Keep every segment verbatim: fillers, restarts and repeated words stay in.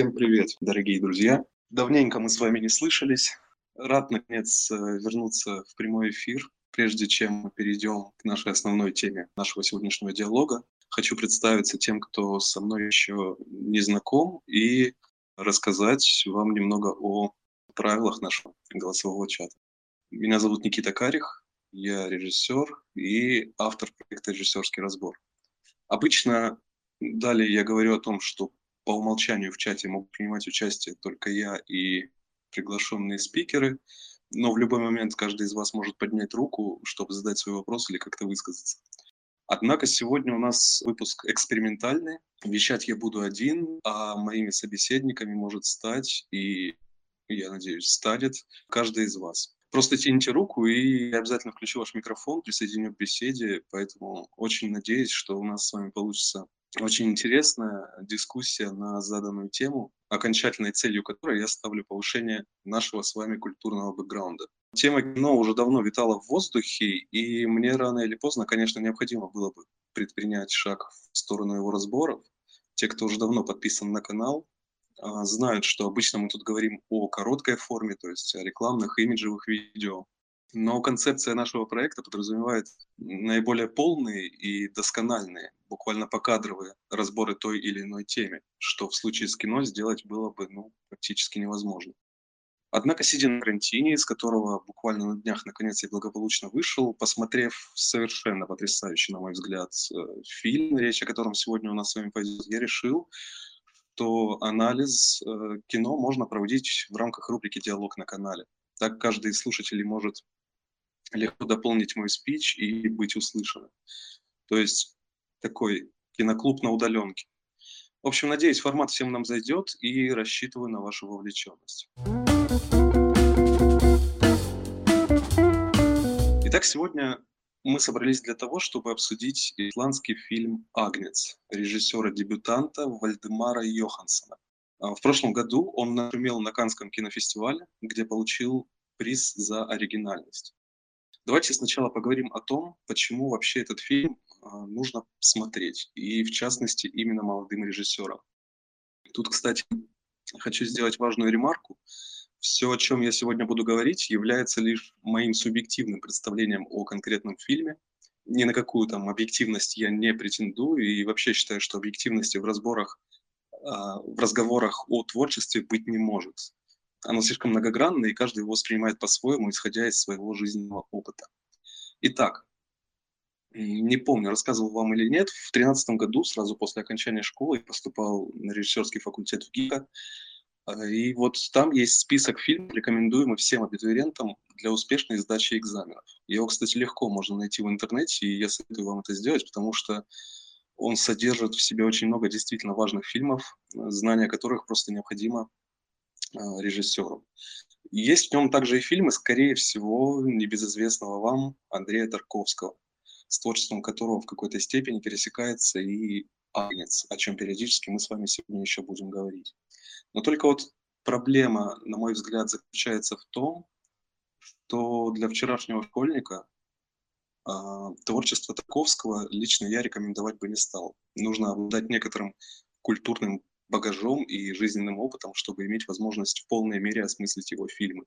Всем привет, дорогие друзья. Давненько мы с вами не слышались. Рад, наконец, вернуться в прямой эфир. Прежде чем мы перейдем к нашей основной теме нашего сегодняшнего диалога, хочу представиться тем, кто со мной еще не знаком, и рассказать вам немного о правилах нашего голосового чата. Меня зовут Никита Карих, я режиссер и автор проекта «Режиссерский разбор». Обычно далее я говорю о том, что по умолчанию в чате могут принимать участие только я и приглашенные спикеры, но в любой момент каждый из вас может поднять руку, чтобы задать свой вопрос или как-то высказаться. Однако сегодня у нас выпуск экспериментальный. Вещать я буду один, а моими собеседниками может стать, и, я надеюсь, станет каждый из вас. Просто тяните руку, и я обязательно включу ваш микрофон, присоединю к беседе, поэтому очень надеюсь, что у нас с вами получится очень интересная дискуссия на заданную тему, окончательной целью которой я ставлю повышение нашего с вами культурного бэкграунда. Тема кино уже давно витала в воздухе, и мне рано или поздно, конечно, необходимо было бы предпринять шаг в сторону его разборов. Те, кто уже давно подписан на канал, знают, что обычно мы тут говорим о короткой форме, то есть о рекламных, имиджевых видео. Но концепция нашего проекта подразумевает наиболее полные и доскональные, буквально покадровые разборы той или иной темы, что в случае с кино сделать было бы ну, практически невозможно. Однако, сидя на карантине, из которого буквально на днях наконец я благополучно вышел, посмотрев совершенно потрясающий, на мой взгляд, фильм, речь о котором сегодня у нас с вами пойдет, я решил, что анализ кино можно проводить в рамках рубрики «Диалог» на канале. Так каждый из слушателей может легко дополнить мой спич и быть услышанным. То есть такой киноклуб на удаленке. В общем, надеюсь, формат всем нам зайдет и рассчитываю на вашу вовлеченность. Итак, сегодня мы собрались для того, чтобы обсудить исландский фильм «Агнец» режиссера-дебютанта Вальдимара Йоханнссона. В прошлом году он нашумел на Каннском кинофестивале, где получил приз за оригинальность. Давайте сначала поговорим о том, почему вообще этот фильм нужно смотреть, и в частности именно молодым режиссерам. Тут, кстати, хочу сделать важную ремарку. Все, о чем я сегодня буду говорить, является лишь моим субъективным представлением о конкретном фильме. Ни на какую там объективность я не претендую, и вообще считаю, что объективности в разборах, в разговорах о творчестве быть не может. Оно слишком многогранно, и каждый его воспринимает по-своему, исходя из своего жизненного опыта. Итак, не помню, рассказывал вам или нет, в две тысячи тринадцатом году, сразу после окончания школы, я поступал на режиссерский факультет в ГИКа. И вот там есть список фильмов, рекомендуемых всем абитуриентам для успешной сдачи экзаменов. Его, кстати, легко можно найти в интернете, и я советую вам это сделать, потому что он содержит в себе очень много действительно важных фильмов, знание которых просто необходимо режиссеру. Есть в нем также и фильмы, скорее всего, небезызвестного вам Андрея Тарковского, с творчеством которого в какой-то степени пересекается и «Агнец», о чем периодически мы с вами сегодня еще будем говорить. Но только вот проблема, на мой взгляд, заключается в том, что для вчерашнего школьника э, творчество Тарковского лично я рекомендовать бы не стал. Нужно обладать некоторым культурным багажом и жизненным опытом, чтобы иметь возможность в полной мере осмыслить его фильмы.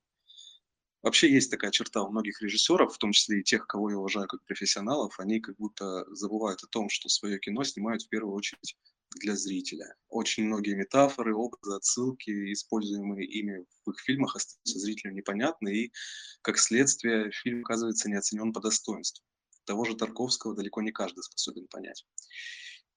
Вообще есть такая черта у многих режиссеров, в том числе и тех, кого я уважаю как профессионалов, они как будто забывают о том, что свое кино снимают в первую очередь для зрителя. Очень многие метафоры, образы, отсылки, используемые ими в их фильмах, остаются зрителю непонятны, и, как следствие, фильм оказывается не оценен по достоинству. Того же Тарковского далеко не каждый способен понять.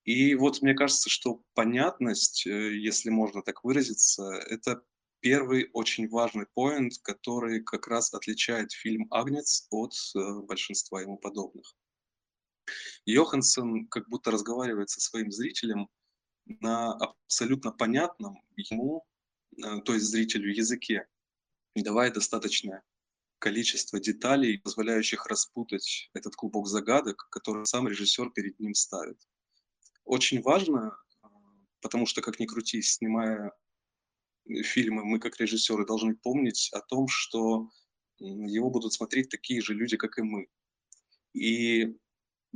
И вот мне кажется, что понятность, если можно так выразиться, это первый очень важный поинт, который как раз отличает фильм «Агнец» от большинства ему подобных. Йоханссон как будто разговаривает со своим зрителем на абсолютно понятном ему, то есть зрителю, языке, давая достаточное количество деталей, позволяющих распутать этот клубок загадок, который сам режиссер перед ним ставит. Очень важно, потому что, как ни крути, снимая фильмы, мы как режиссеры должны помнить о том, что его будут смотреть такие же люди, как и мы. И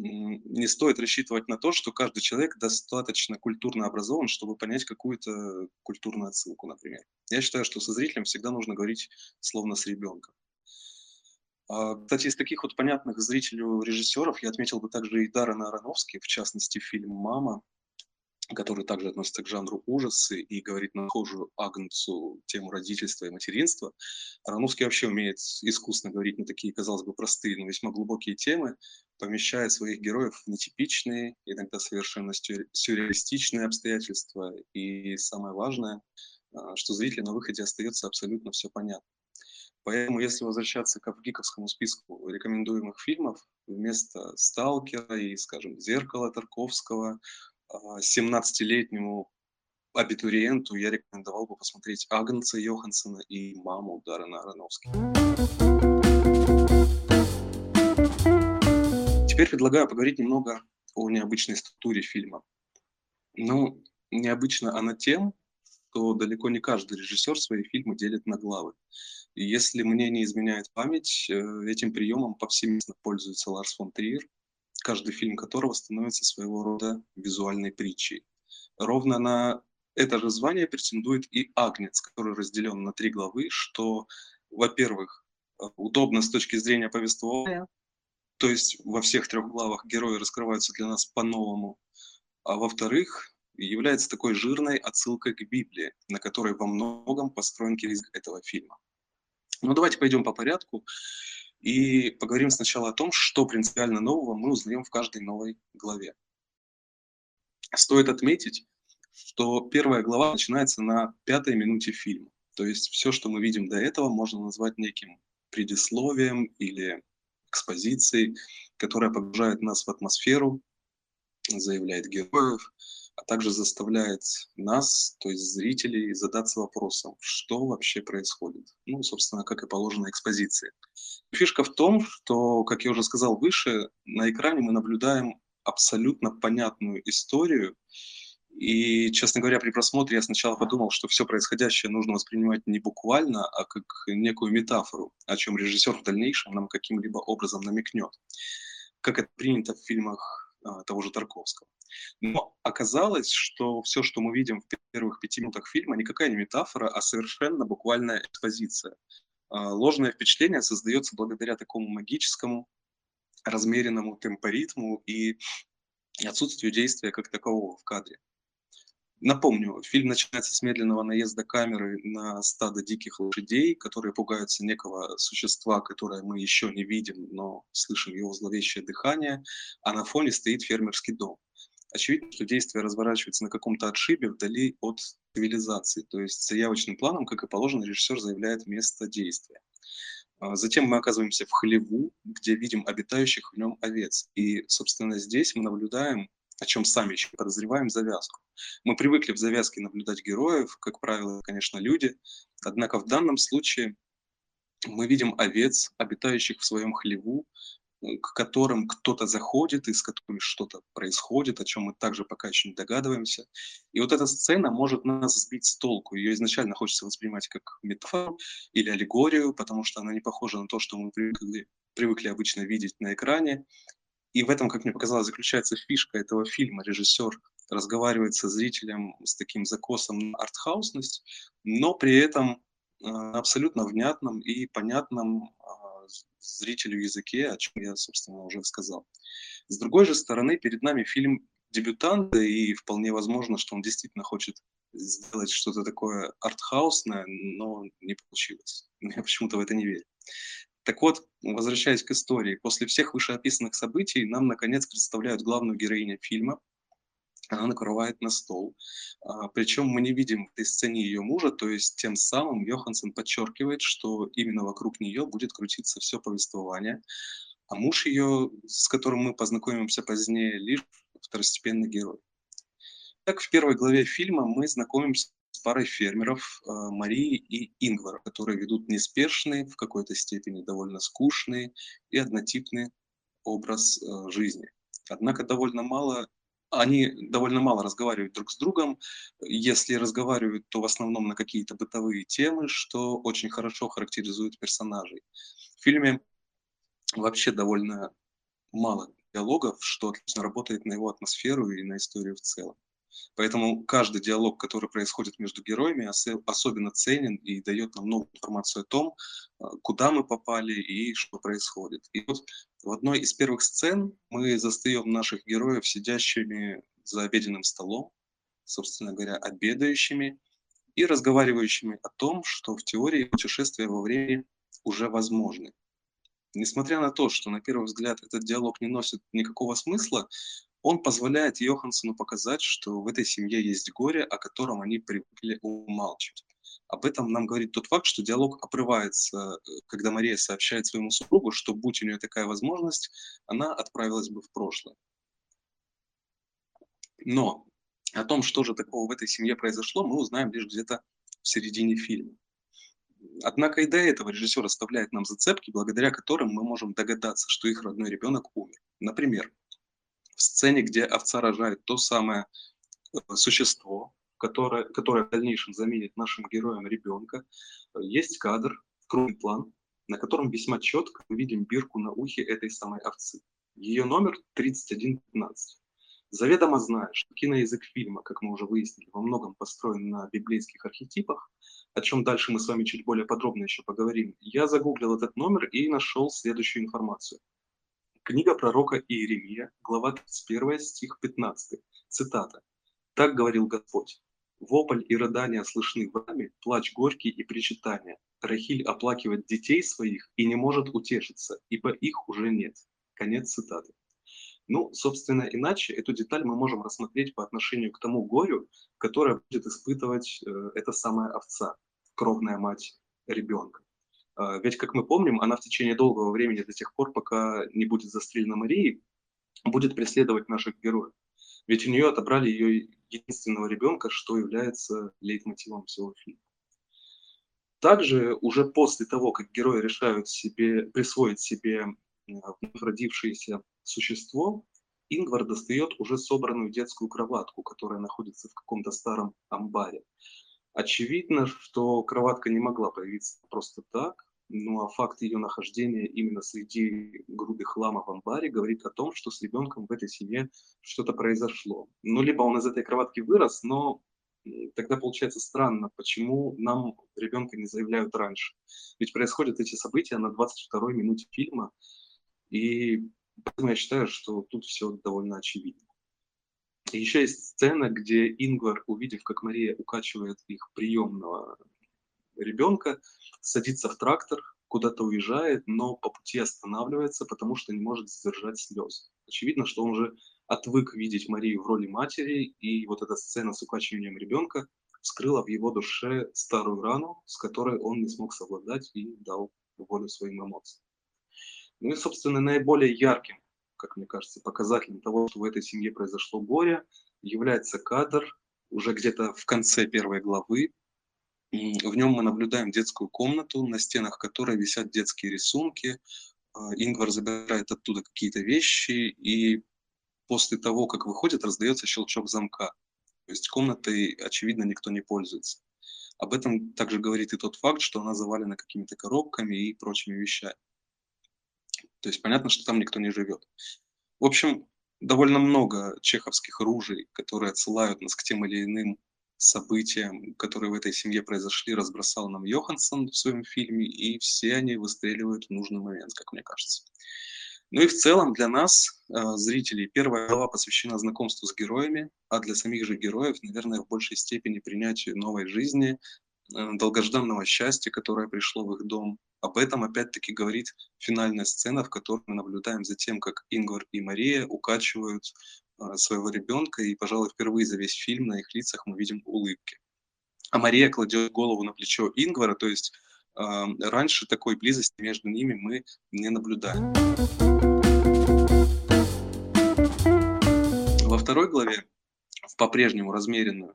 не стоит рассчитывать на то, что каждый человек достаточно культурно образован, чтобы понять какую-то культурную отсылку, например. Я считаю, что со зрителем всегда нужно говорить словно с ребенком. Кстати, из таких вот понятных зрителю режиссеров я отметил бы также и Даррена Аронофски, в частности, фильм «Мама», который также относится к жанру ужасы и говорит нахожую Агнцу тему родительства и материнства. Аронофски вообще умеет искусно говорить на такие, казалось бы, простые, но весьма глубокие темы, помещая своих героев в нетипичные, иногда совершенно сюрреалистичные обстоятельства. И самое важное, что зрителю на выходе остается абсолютно все понятно. Поэтому, если возвращаться к авгиковскому списку рекомендуемых фильмов, вместо «Сталкера» и, скажем, «Зеркала» Тарковского, семнадцатилетнему абитуриенту я рекомендовал бы посмотреть Агнца Йоханнссона и «Маму» Даррена Аронофски. Теперь предлагаю поговорить немного о необычной структуре фильма. Ну, необычна она тем, что далеко не каждый режиссер свои фильмы делит на главы. И если мне не изменяет память, этим приемом повсеместно пользуется Ларс фон Триер, каждый фильм которого становится своего рода визуальной притчей. Ровно на это же звание претендует и «Агнец», который разделен на три главы, что, во-первых, удобно с точки зрения повествования, то есть во всех трех главах герои раскрываются для нас по-новому, а во-вторых, является такой жирной отсылкой к Библии, на которой во многом построен киноязык этого фильма. Ну давайте пойдем по порядку. И поговорим сначала о том, что принципиально нового мы узнаем в каждой новой главе. Стоит отметить, что первая глава начинается на пятой минуте фильма. То есть все, что мы видим до этого, можно назвать неким предисловием или экспозицией, которая погружает нас в атмосферу, заявляет героев, а также заставляет нас, то есть зрителей, задаться вопросом, что вообще происходит. Ну, собственно, как и положено экспозиции. Фишка в том, что, как я уже сказал выше, на экране мы наблюдаем абсолютно понятную историю. И, честно говоря, при просмотре я сначала подумал, что все происходящее нужно воспринимать не буквально, а как некую метафору, о чем режиссер в дальнейшем нам каким-либо образом намекнет, как это принято в фильмах того же Тарковского. Но оказалось, что все, что мы видим в первых пяти минутах фильма, никакая не метафора, а совершенно буквальная экспозиция. Ложное впечатление создается благодаря такому магическому, размеренному темпоритму и отсутствию действия как такового в кадре. Напомню, фильм начинается с медленного наезда камеры на стадо диких лошадей, которые пугаются некого существа, которое мы еще не видим, но слышим его зловещее дыхание, а на фоне стоит фермерский дом. Очевидно, что действие разворачивается на каком-то отшибе вдали от цивилизации, то есть с явочным планом, как и положено, режиссер заявляет место действия. Затем мы оказываемся в хлеву, где видим обитающих в нем овец, и, собственно, здесь мы наблюдаем, о чем сами еще подозреваем, завязку. Мы привыкли в завязке наблюдать героев, как правило, конечно, люди, однако в данном случае мы видим овец, обитающих в своем хлеву, к которым кто-то заходит и с которыми что-то происходит, о чем мы также пока еще не догадываемся. И вот эта сцена может нас сбить с толку. Ее изначально хочется воспринимать как метафору или аллегорию, потому что она не похожа на то, что мы привыкли, привыкли обычно видеть на экране. И в этом, как мне показалось, заключается фишка этого фильма. Режиссер разговаривает со зрителем с таким закосом на артхаусность, но при этом абсолютно внятном и понятном зрителю языке, о чем я, собственно, уже сказал. С другой же стороны, перед нами фильм дебютанта, и вполне возможно, что он действительно хочет сделать что-то такое артхаусное, но не получилось. Я почему-то в это не верю. Так вот, возвращаясь к истории, после всех вышеописанных событий нам, наконец, представляют главную героиню фильма. Она накрывает на стол. А, причем мы не видим в этой сцене ее мужа, то есть тем самым Йоханссон подчеркивает, что именно вокруг нее будет крутиться все повествование, а муж ее, с которым мы познакомимся позднее, лишь второстепенный герой. Так, в первой главе фильма мы знакомимся с парой фермеров Марии и Ингвара, которые ведут неспешный, в какой-то степени довольно скучный и однотипный образ жизни. Однако довольно мало, они довольно мало разговаривают друг с другом. Если разговаривают, то в основном на какие-то бытовые темы, что очень хорошо характеризует персонажей. В фильме вообще довольно мало диалогов, что отлично работает на его атмосферу и на историю в целом. Поэтому каждый диалог, который происходит между героями, особенно ценен и дает нам новую информацию о том, куда мы попали и что происходит. И вот в одной из первых сцен мы застаем наших героев сидящими за обеденным столом, собственно говоря, обедающими и разговаривающими о том, что в теории путешествия во времени уже возможны. Несмотря на то, что на первый взгляд этот диалог не носит никакого смысла, он позволяет Йоханнссону показать, что в этой семье есть горе, о котором они привыкли умалчивать. Об этом нам говорит тот факт, что диалог обрывается, когда Мария сообщает своему супругу, что будь у нее такая возможность, она отправилась бы в прошлое. Но о том, что же такого в этой семье произошло, мы узнаем лишь где-то в середине фильма. Однако и до этого режиссер оставляет нам зацепки, благодаря которым мы можем догадаться, что их родной ребенок умер. Например, в сцене, где овца рожает то самое существо, которое, которое в дальнейшем заменит нашим героям ребенка, есть кадр, крупный план, на котором весьма четко мы видим бирку на ухе этой самой овцы. Ее номер тридцать один пятнадцать. Заведомо зная, что киноязык фильма, как мы уже выяснили, во многом построен на библейских архетипах, о чем дальше мы с вами чуть более подробно еще поговорим, я загуглил этот номер и нашел следующую информацию. Книга пророка Иеремия, глава тридцать первая, стих пятнадцатый. Цитата. «Так говорил Господь. Вопль и рыдания слышны в раме, плач горький и причитания. Рахиль оплакивает детей своих и не может утешиться, ибо их уже нет». Конец цитаты. Ну, собственно, иначе эту деталь мы можем рассмотреть по отношению к тому горю, которое будет испытывать э, эта самая овца, кровная мать ребенка. Э, ведь, как мы помним, она в течение долгого времени, до тех пор, пока не будет застрелена Марией, будет преследовать наших героев. Ведь у нее отобрали ее единственного ребенка, что является лейтмотивом всего фильма. Также уже после того, как герои решают себе, присвоить себе вновь родившееся существо, Ингвар достает уже собранную детскую кроватку, которая находится в каком-то старом амбаре. Очевидно, что кроватка не могла появиться просто так, ну а факт ее нахождения именно среди груды хлама в амбаре говорит о том, что с ребенком в этой семье что-то произошло. Ну либо он из этой кроватки вырос, но тогда получается странно, почему нам ребенка не заявляют раньше. Ведь происходят эти события на двадцать второй минуте фильма, и поэтому я считаю, что тут все довольно очевидно. И еще есть сцена, где Ингвар, увидев, как Мария укачивает их приемного ребенка, садится в трактор, куда-то уезжает, но по пути останавливается, потому что не может сдержать слез. Очевидно, что он уже отвык видеть Марию в роли матери, и вот эта сцена с укачиванием ребенка вскрыла в его душе старую рану, с которой он не смог совладать и дал волю своим эмоциям. Ну и, собственно, наиболее ярким, как мне кажется, показателем того, что в этой семье произошло горе, является кадр уже где-то в конце первой главы. В нем мы наблюдаем детскую комнату, на стенах которой висят детские рисунки. Ингвар забирает оттуда какие-то вещи, и после того, как выходит, раздается щелчок замка. То есть комнатой, очевидно, никто не пользуется. Об этом также говорит и тот факт, что она завалена какими-то коробками и прочими вещами. То есть понятно, что там никто не живет. В общем, довольно много чеховских ружей, которые отсылают нас к тем или иным событиям, которые в этой семье произошли, разбросал нам Йоханссон в своем фильме, и все они выстреливают в нужный момент, как мне кажется. Ну и в целом для нас, зрителей, первая глава посвящена знакомству с героями, а для самих же героев, наверное, в большей степени принятию новой жизни, долгожданного счастья, которое пришло в их дом. Об этом опять-таки говорит финальная сцена, в которой мы наблюдаем за тем, как Ингвар и Мария укачивают своего ребенка, и, пожалуй, впервые за весь фильм на их лицах мы видим улыбки. А Мария кладет голову на плечо Ингвара, то есть э, раньше такой близости между ними мы не наблюдаем. Во второй главе, в по-прежнему размеренную,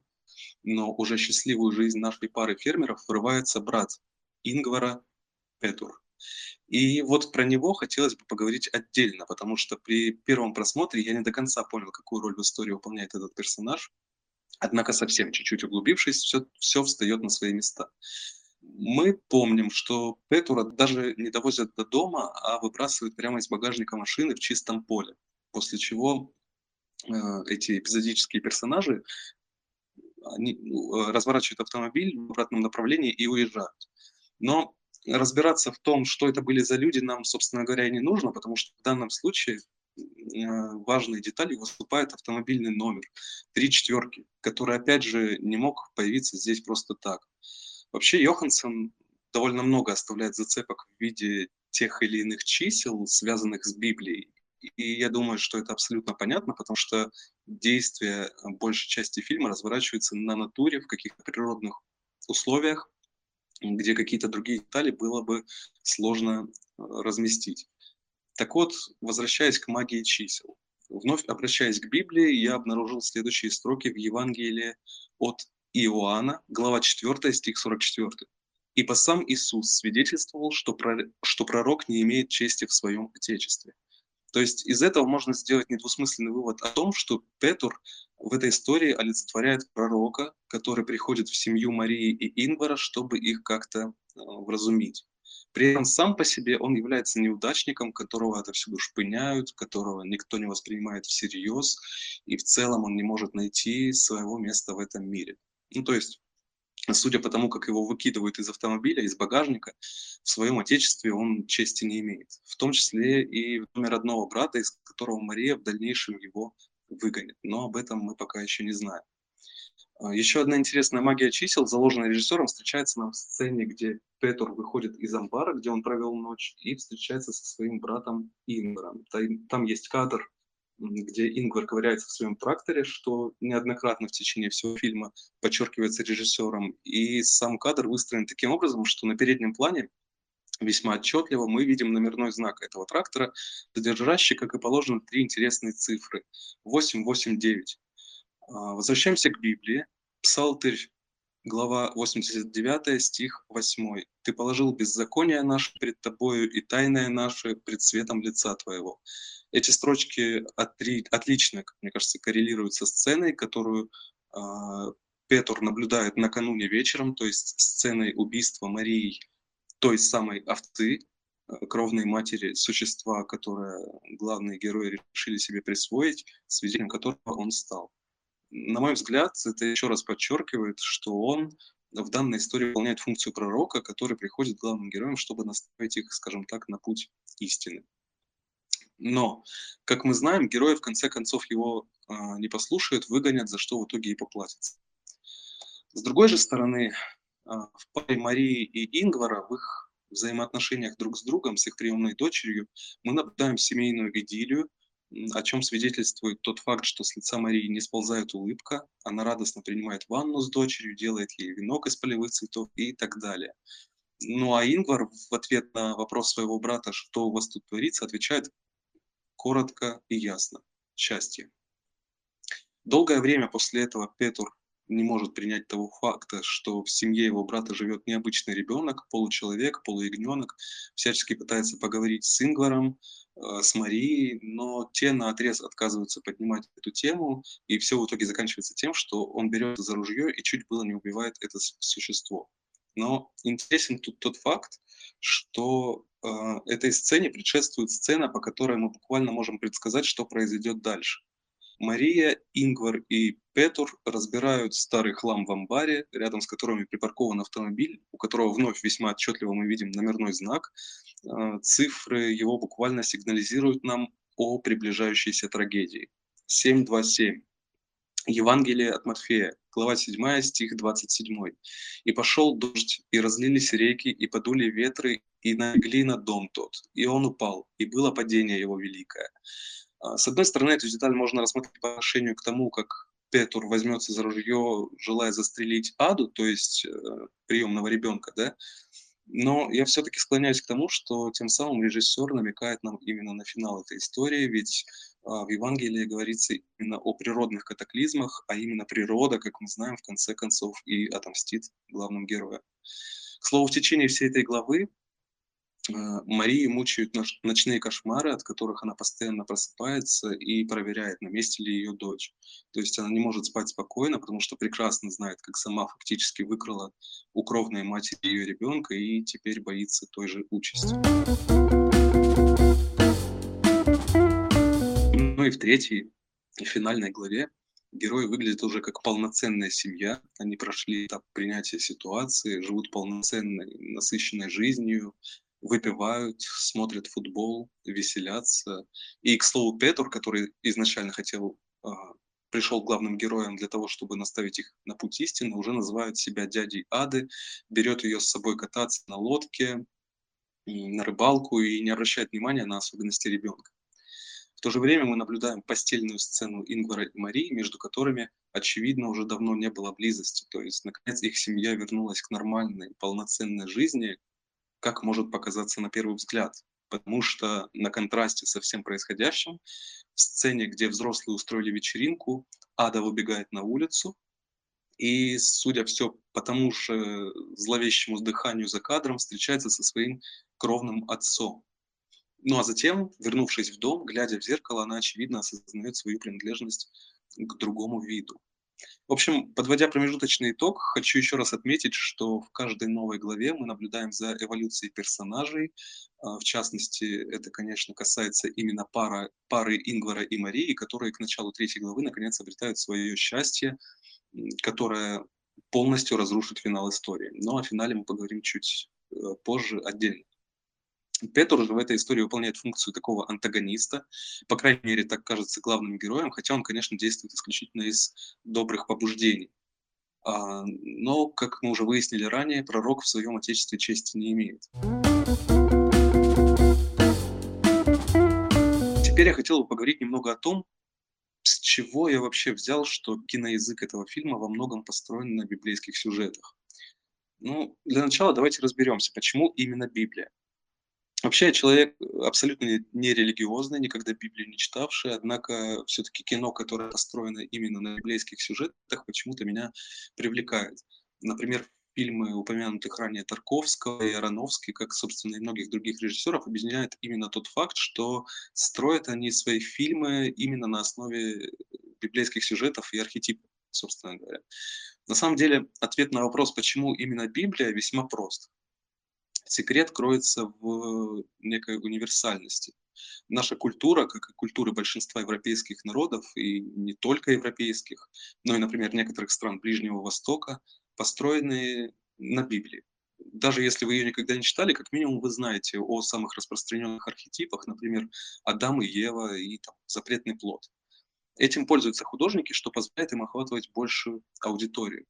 но уже счастливую жизнь нашей пары фермеров врывается брат Ингвара, Петур. И вот про него хотелось бы поговорить отдельно, потому что при первом просмотре я не до конца понял, какую роль в истории выполняет этот персонаж. Однако совсем чуть-чуть углубившись, все, все встает на свои места. Мы помним, что Петура даже не довозят до дома, а выбрасывают прямо из багажника машины в чистом поле. после чего эти эпизодические персонажи они разворачивают автомобиль в обратном направлении и уезжают. Но разбираться в том, что это были за люди, нам, собственно говоря, и не нужно, потому что в данном случае важной деталью выступает автомобильный номер, три четверки, который, опять же, не мог появиться здесь просто так. Вообще Йоханнссон довольно много оставляет зацепок в виде тех или иных чисел, связанных с Библией. И я думаю, что это абсолютно понятно, потому что действие большей части фильма разворачивается на натуре, в каких-то природных условиях, где какие-то другие детали было бы сложно разместить. Так вот, возвращаясь к магии чисел, вновь обращаясь к Библии, я обнаружил следующие строки в Евангелии от Иоанна, глава четвёртая, стих сорок четвёртый. «Ибо сам Иисус свидетельствовал, что пророк не имеет чести в своем отечестве». То есть из этого можно сделать недвусмысленный вывод о том, что Петр в этой истории олицетворяет пророка, который приходит в семью Марии и Ингвара, чтобы их как-то вразумить. При этом сам по себе он является неудачником, которого отовсюду шпыняют, которого никто не воспринимает всерьез, и в целом он не может найти своего места в этом мире. Ну, то есть, судя по тому, как его выкидывают из автомобиля, из багажника, в своем отечестве он чести не имеет, в том числе и в доме родного брата, из которого Мария в дальнейшем его выгонит. Но об этом мы пока еще не знаем. Еще одна интересная магия чисел, заложенная режиссером, встречается нам в сцене, где Петр выходит из амбара, где он провел ночь, и встречается со своим братом Ингваром. Там есть кадр, где Ингвар ковыряется в своем тракторе, что неоднократно в течение всего фильма подчеркивается режиссером. И сам кадр выстроен таким образом, что на переднем плане весьма отчетливо мы видим номерной знак этого трактора, содержащий, как и положено, три интересные цифры – восемь, восемь, девять. Возвращаемся к Библии. Псалтырь, глава восемьдесят девятая, стих восьмой. «Ты положил беззаконие наше пред тобою и тайное наше пред светом лица твоего». Эти строчки отри... отлично, как мне кажется, коррелируют со сценой, которую э, Петр наблюдает накануне вечером, то есть сценой убийства Марии, той самой овцы, кровной матери существа, которое главные герои решили себе присвоить, свидетелем которого он стал. На мой взгляд, это еще раз подчеркивает, что он в данной истории выполняет функцию пророка, который приходит к главным героям, чтобы наставить их, скажем так, на путь истины. Но, как мы знаем, герои в конце концов его э, не послушают, выгонят, за что в итоге и поплатятся. С другой же стороны, э, в паре Марии и Ингвара, в их взаимоотношениях друг с другом, с их приемной дочерью, мы наблюдаем семейную идиллию, о чем свидетельствует тот факт, что с лица Марии не сползает улыбка, она радостно принимает ванну с дочерью, делает ей венок из полевых цветов и так далее. Ну а Ингвар в ответ на вопрос своего брата, что у вас тут творится, отвечает коротко и ясно – счастье. Долгое время после этого Петр не может принять того факта, что в семье его брата живет необычный ребенок, получеловек, полуягненок, всячески пытается поговорить с Ингваром, с Марией, но те наотрез отказываются поднимать эту тему, и все в итоге заканчивается тем, что он берет за ружье и чуть было не убивает это существо. Но интересен тут тот факт, что э, этой сцене предшествует сцена, по которой мы буквально можем предсказать, что произойдет дальше. Мария, Ингвар и Петр разбирают старый хлам в амбаре, рядом с которыми припаркован автомобиль, у которого вновь весьма отчетливо мы видим номерной знак. Цифры его буквально сигнализируют нам о приближающейся трагедии. семь, два, семь. Евангелие от Матфея, глава седьмая, стих двадцать седьмой. «И пошел дождь, и разлились реки, и подули ветры, и налегли на дом тот, и он упал, и было падение его великое». С одной стороны, эту деталь можно рассмотреть по отношению к тому, как Петр возьмется за ружье, желая застрелить Аду, то есть приемного ребенка, да? Но я все-таки склоняюсь к тому, что тем самым режиссер намекает нам именно на финал этой истории, ведь в Евангелии говорится именно о природных катаклизмах, а именно природа, как мы знаем, в конце концов и отомстит главным героям. К слову, в течение всей этой главы Марии мучают ночные кошмары, от которых она постоянно просыпается и проверяет, на месте ли ее дочь. То есть она не может спать спокойно, потому что прекрасно знает, как сама фактически выкрала у кровной матери ее ребенка и теперь боится той же участи. Но и в третьей и финальной главе герои выглядят уже как полноценная семья. Они прошли этап принятия ситуации, живут полноценной, насыщенной жизнью, выпивают, смотрят футбол, веселятся. И, к слову, Петр, который изначально хотел, пришел главным героем для того, чтобы наставить их на путь истины, уже называет себя дядей Ады, берет ее с собой кататься на лодке, на рыбалку и не обращает внимания на особенности ребенка. В то же время мы наблюдаем постельную сцену Ингвара и Марии, между которыми, очевидно, уже давно не было близости. То есть, наконец, их семья вернулась к нормальной, полноценной жизни, как может показаться на первый взгляд. Потому что на контрасте со всем происходящим, в сцене, где взрослые устроили вечеринку, Ада выбегает на улицу, и, судя все по тому же зловещему дыханию за кадром, встречается со своим кровным отцом. Ну а затем, вернувшись в дом, глядя в зеркало, она, очевидно, осознает свою принадлежность к другому виду. В общем, подводя промежуточный итог, хочу еще раз отметить, что в каждой новой главе мы наблюдаем за эволюцией персонажей. В частности, это, конечно, касается именно пара, пары Ингвара и Марии, которые к началу третьей главы, наконец, обретают свое счастье, которое полностью разрушит финал истории. Но о финале мы поговорим чуть позже отдельно. Петр же в этой истории выполняет функцию такого антагониста, по крайней мере, так кажется главным героем, хотя он, конечно, действует исключительно из добрых побуждений. Но, как мы уже выяснили ранее, пророк в своем отечестве чести не имеет. Теперь я хотел бы поговорить немного о том, с чего я вообще взял, что киноязык этого фильма во многом построен на библейских сюжетах. Ну, для начала давайте разберемся, почему именно Библия. Вообще, я человек абсолютно нерелигиозный, никогда Библию не читавший, однако все-таки кино, которое построено именно на библейских сюжетах, почему-то меня привлекает. Например, фильмы, упомянутых ранее Тарковского и Аронофски, как, собственно, и многих других режиссеров, объединяет именно тот факт, что строят они свои фильмы именно на основе библейских сюжетов и архетипов, собственно говоря. На самом деле, ответ на вопрос, почему именно Библия, весьма прост. Секрет кроется в некой универсальности. Наша культура, как и культуры большинства европейских народов, и не только европейских, но и, например, некоторых стран Ближнего Востока, построены на Библии. Даже если вы ее никогда не читали, как минимум вы знаете о самых распространенных архетипах, например, Адам и Ева и там, запретный плод. Этим пользуются художники, что позволяет им охватывать большую аудиторию.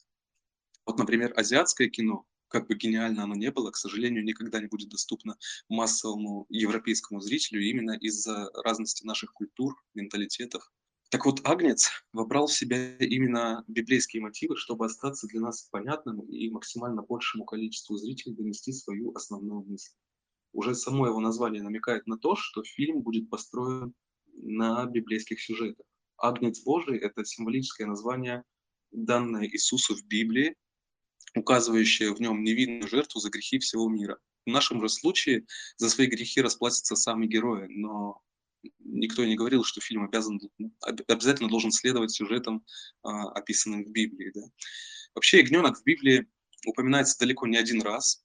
Вот, например, азиатское кино, как бы гениально оно ни было, к сожалению, никогда не будет доступно массовому европейскому зрителю именно из-за разности наших культур, менталитетов. Так вот, «Агнец» вобрал в себя именно библейские мотивы, чтобы остаться для нас понятным и максимально большему количеству зрителей донести свою основную мысль. Уже само его название намекает на то, что фильм будет построен на библейских сюжетах. «Агнец Божий» — это символическое название, данное Иисусу в Библии, указывающее в нем невинную жертву за грехи всего мира. В нашем же случае за свои грехи расплатятся сами герои, но никто не говорил, что фильм обязан, обязательно должен следовать сюжетам, описанным в Библии. Да? Вообще, ягненок в Библии упоминается далеко не один раз,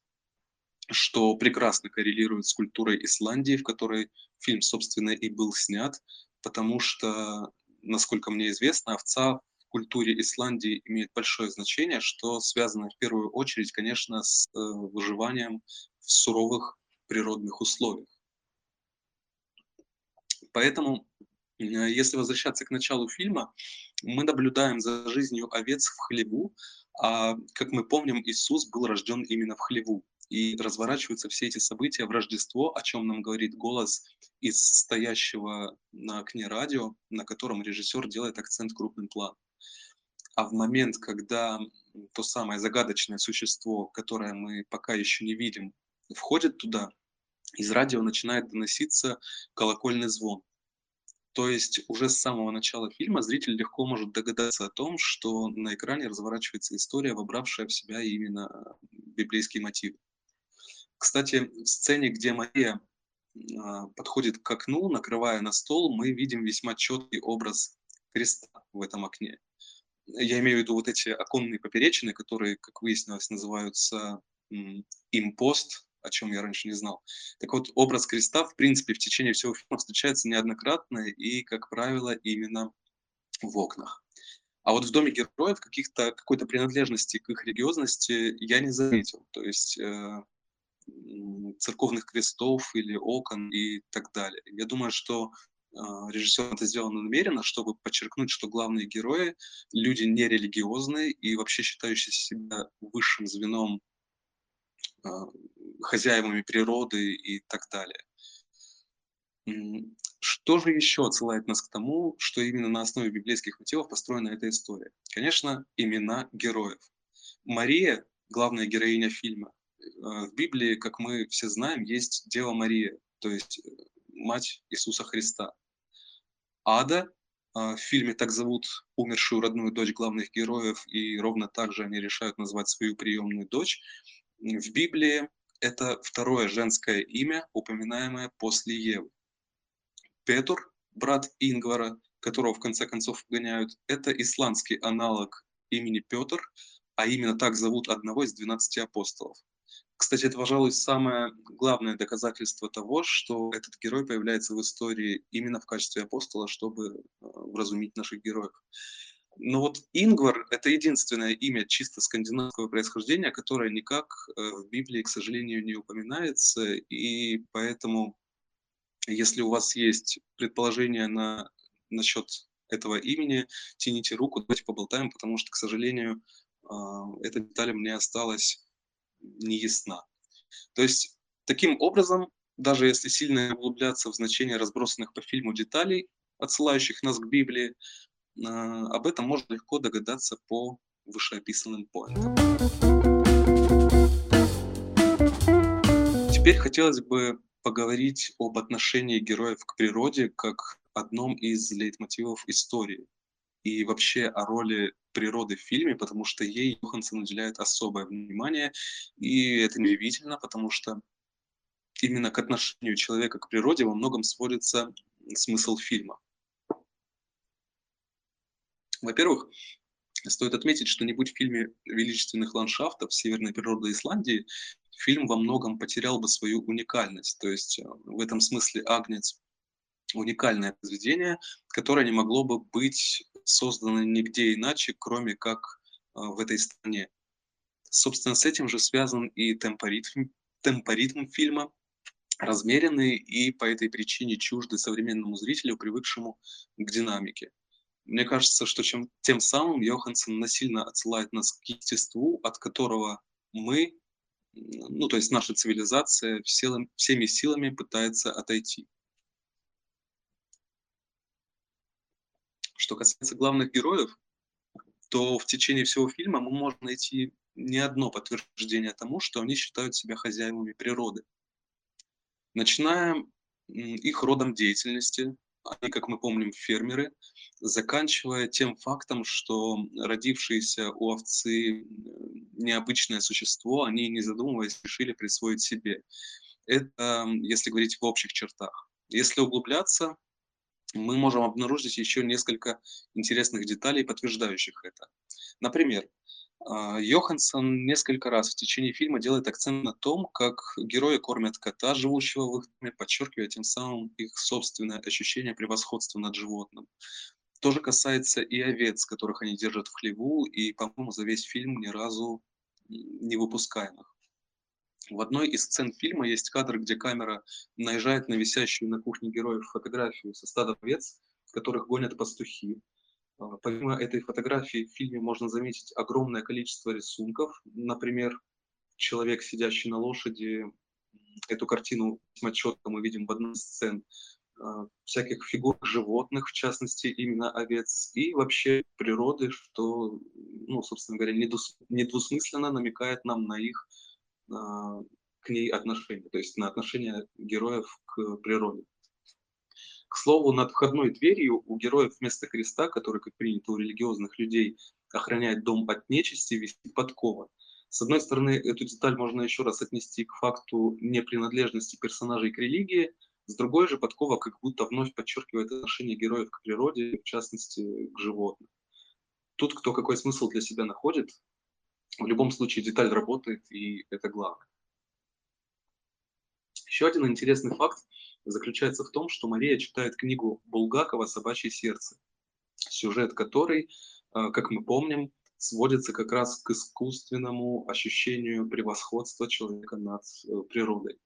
что прекрасно коррелирует с культурой Исландии, в которой фильм, собственно, и был снят, потому что, насколько мне известно, овца в культуре Исландии имеет большое значение, что связано в первую очередь, конечно, с выживанием в суровых природных условиях. Поэтому, если возвращаться к началу фильма, мы наблюдаем за жизнью овец в хлеву, а, как мы помним, Иисус был рожден именно в хлеву. И разворачиваются все эти события в Рождество, о чем нам говорит голос из стоящего на окне радио, на котором режиссер делает акцент крупным планом. А в момент, когда то самое загадочное существо, которое мы пока еще не видим, входит туда, из радио начинает доноситься колокольный звон. То есть уже с самого начала фильма зритель легко может догадаться о том, что на экране разворачивается история, вобравшая в себя именно библейский мотив. Кстати, в сцене, где Мария подходит к окну, накрывая на стол, мы видим весьма четкий образ креста в этом окне. Я имею в виду вот эти оконные поперечины, которые, как выяснилось, называются импост, о чем я раньше не знал. Так вот, образ креста, в принципе, в течение всего фильма встречается неоднократно и, как правило, именно в окнах. А вот в «Доме героев» каких-то, какой-то принадлежности к их религиозности я не заметил. То есть э, церковных крестов или окон и так далее. Я думаю, что э, режиссер это сделал намеренно, чтобы подчеркнуть, что главные герои — люди нерелигиозные и вообще считающие себя высшим звеном, э, хозяевами природы и так далее. Что же еще отсылает нас к тому, что именно на основе библейских мотивов построена эта история? Конечно, имена героев. Мария, главная героиня фильма. В Библии, как мы все знаем, есть Дева Мария, то есть мать Иисуса Христа. Ада, в фильме так зовут умершую родную дочь главных героев, и ровно так же они решают назвать свою приемную дочь. В Библии это второе женское имя, упоминаемое после Евы. Петур, брат Ингвара, которого в конце концов гоняют, это исландский аналог имени Петр, а именно так зовут одного из двенадцати апостолов. Кстати, это, пожалуй, самое главное доказательство того, что этот герой появляется в истории именно в качестве апостола, чтобы вразумить наших героев. Но вот Ингвар — это единственное имя чисто скандинавского происхождения, которое никак в Библии, к сожалению, не упоминается, и поэтому... Если у вас есть предположения на, насчет этого имени, тяните руку, давайте поболтаем, потому что, к сожалению, э, эта деталь мне осталась неясна. То есть, таким образом, даже если сильно углубляться в значение разбросанных по фильму деталей, отсылающих нас к Библии, э, об этом можно легко догадаться по вышеописанным поинтам. Теперь хотелось бы поговорить об отношении героев к природе как одном из лейтмотивов истории и вообще о роли природы в фильме, потому что ей Йоханссон уделяет особое внимание, и это неудивительно, потому что именно к отношению человека к природе во многом сводится смысл фильма. Во-первых, стоит отметить, что не будь в фильме величественных ландшафтов северной природы Исландии, фильм во многом потерял бы свою уникальность. То есть в этом смысле «Агнец» — уникальное произведение, которое не могло бы быть создано нигде иначе, кроме как в этой стране. Собственно, с этим же связан и темпоритм, темпоритм фильма, размеренный и по этой причине чуждый современному зрителю, привыкшему к динамике. Мне кажется, что чем, тем самым Йоханссон насильно отсылает нас к естеству, от которого мы, ну то есть наша цивилизация всеми силами пытается отойти. Что касается главных героев, то в течение всего фильма мы можем найти не одно подтверждение тому, что они считают себя хозяевами природы. Начиная их родом деятельности, они, как мы помним, фермеры, заканчивая тем фактом, что родившиеся у овцы необычное существо, они, не задумываясь, решили присвоить себе. Это, если говорить в общих чертах. Если углубляться, мы можем обнаружить еще несколько интересных деталей, подтверждающих это. Например, Йоханссон несколько раз в течение фильма делает акцент на том, как герои кормят кота, живущего в их доме, подчеркивая тем самым их собственное ощущение превосходства над животным. То же касается и овец, которых они держат в хлеву и, по-моему, за весь фильм ни разу не выпускаемых. В одной из сцен фильма есть кадр, где камера наезжает на висящую на кухне героев фотографию со стада овец, которых гонят пастухи. Помимо этой фотографии в фильме можно заметить огромное количество рисунков. Например, человек, сидящий на лошади, эту картину четко мы видим в одной из сцен, всяких фигур животных, в частности, именно овец, и вообще природы, что, ну, собственно говоря, недвусмысленно намекает нам на их к ней отношение, то есть на отношение героев к природе. К слову, над входной дверью у героев вместо креста, который, как принято у религиозных людей, охраняет дом от нечисти, висит подкова. С одной стороны, эту деталь можно еще раз отнести к факту непринадлежности персонажей к религии, с другой же подкова как будто вновь подчеркивает отношение героев к природе, в частности, к животным. Тут кто какой смысл для себя находит, в любом случае деталь работает, и это главное. Еще один интересный факт заключается в том, что Мария читает книгу Булгакова «Собачье сердце», сюжет которой, как мы помним, сводится как раз к искусственному ощущению превосходства человека над природой.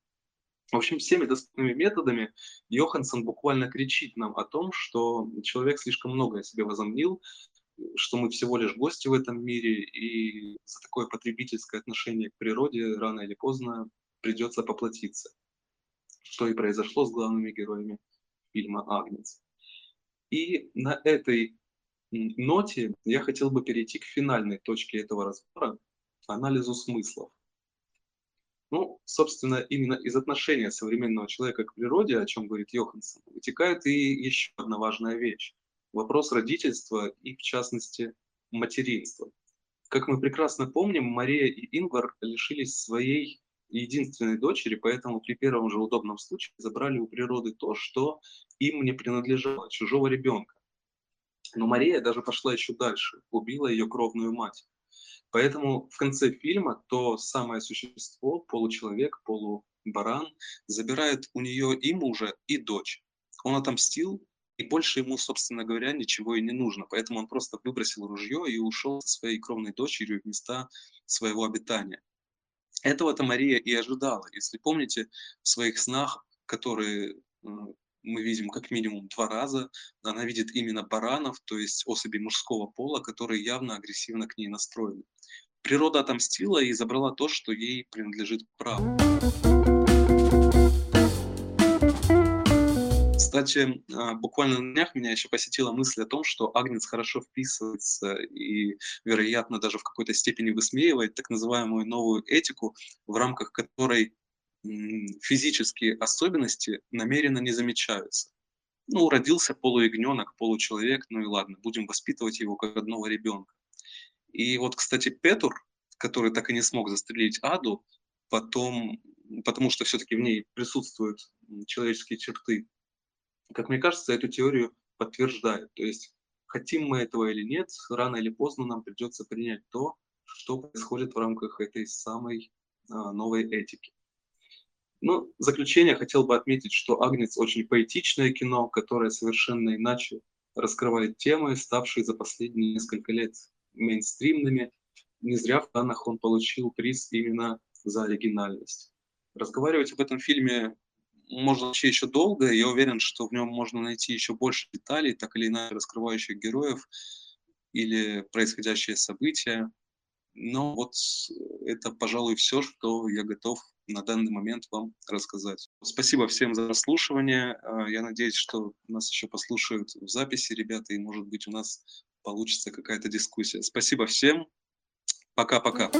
В общем, всеми доступными методами Йоханнссон буквально кричит нам о том, что человек слишком много о себе возомнил, что мы всего лишь гости в этом мире, и за такое потребительское отношение к природе рано или поздно придется поплатиться, что и произошло с главными героями фильма «Агнец». И на этой ноте я хотел бы перейти к финальной точке этого разбора – анализу смыслов. Ну, собственно, именно из отношения современного человека к природе, о чем говорит Йоханнссон, вытекает и еще одна важная вещь – вопрос родительства и, в частности, материнства. Как мы прекрасно помним, Мария и Ингвар лишились своей единственной дочери, поэтому при первом же удобном случае забрали у природы то, что им не принадлежало, чужого ребенка. Но Мария даже пошла еще дальше, убила ее кровную мать. Поэтому в конце фильма то самое существо, получеловек, полубаран, забирает у нее и мужа, и дочь. Он отомстил, и больше ему, собственно говоря, ничего и не нужно. Поэтому он просто выбросил ружье и ушел со своей кровной дочерью в места своего обитания. Этого-то Мария и ожидала. Если помните, в своих снах, которые мы видим как минимум два раза, она видит именно баранов, то есть особей мужского пола, которые явно агрессивно к ней настроены. Природа отомстила и забрала то, что ей принадлежит право. Кстати, буквально на днях меня еще посетила мысль о том, что Агнец хорошо вписывается и, вероятно, даже в какой-то степени высмеивает так называемую новую этику, в рамках которой физические особенности намеренно не замечаются. Ну, родился полуягненок, получеловек, ну и ладно, будем воспитывать его как одного ребенка. И вот, кстати, Петур, который так и не смог застрелить Аду, потом, потому что все-таки в ней присутствуют человеческие черты, как мне кажется, эту теорию подтверждает. То есть, хотим мы этого или нет, рано или поздно нам придется принять то, что происходит в рамках этой самой а, новой этики. Ну, в заключение хотел бы отметить, что «Агнец» — очень поэтичное кино, которое совершенно иначе раскрывает темы, ставшие за последние несколько лет мейнстримными. Не зря в Каннах он получил приз именно за оригинальность. Разговаривать об этом фильме можно вообще еще долго, и я уверен, что в нем можно найти еще больше деталей, так или иначе раскрывающих героев или происходящие события. Но вот это, пожалуй, все, что я готов на данный момент вам рассказать. Спасибо всем за прослушивание. Я надеюсь, что нас еще послушают в записи ребята, и, может быть, у нас получится какая-то дискуссия. Спасибо всем. Пока-пока.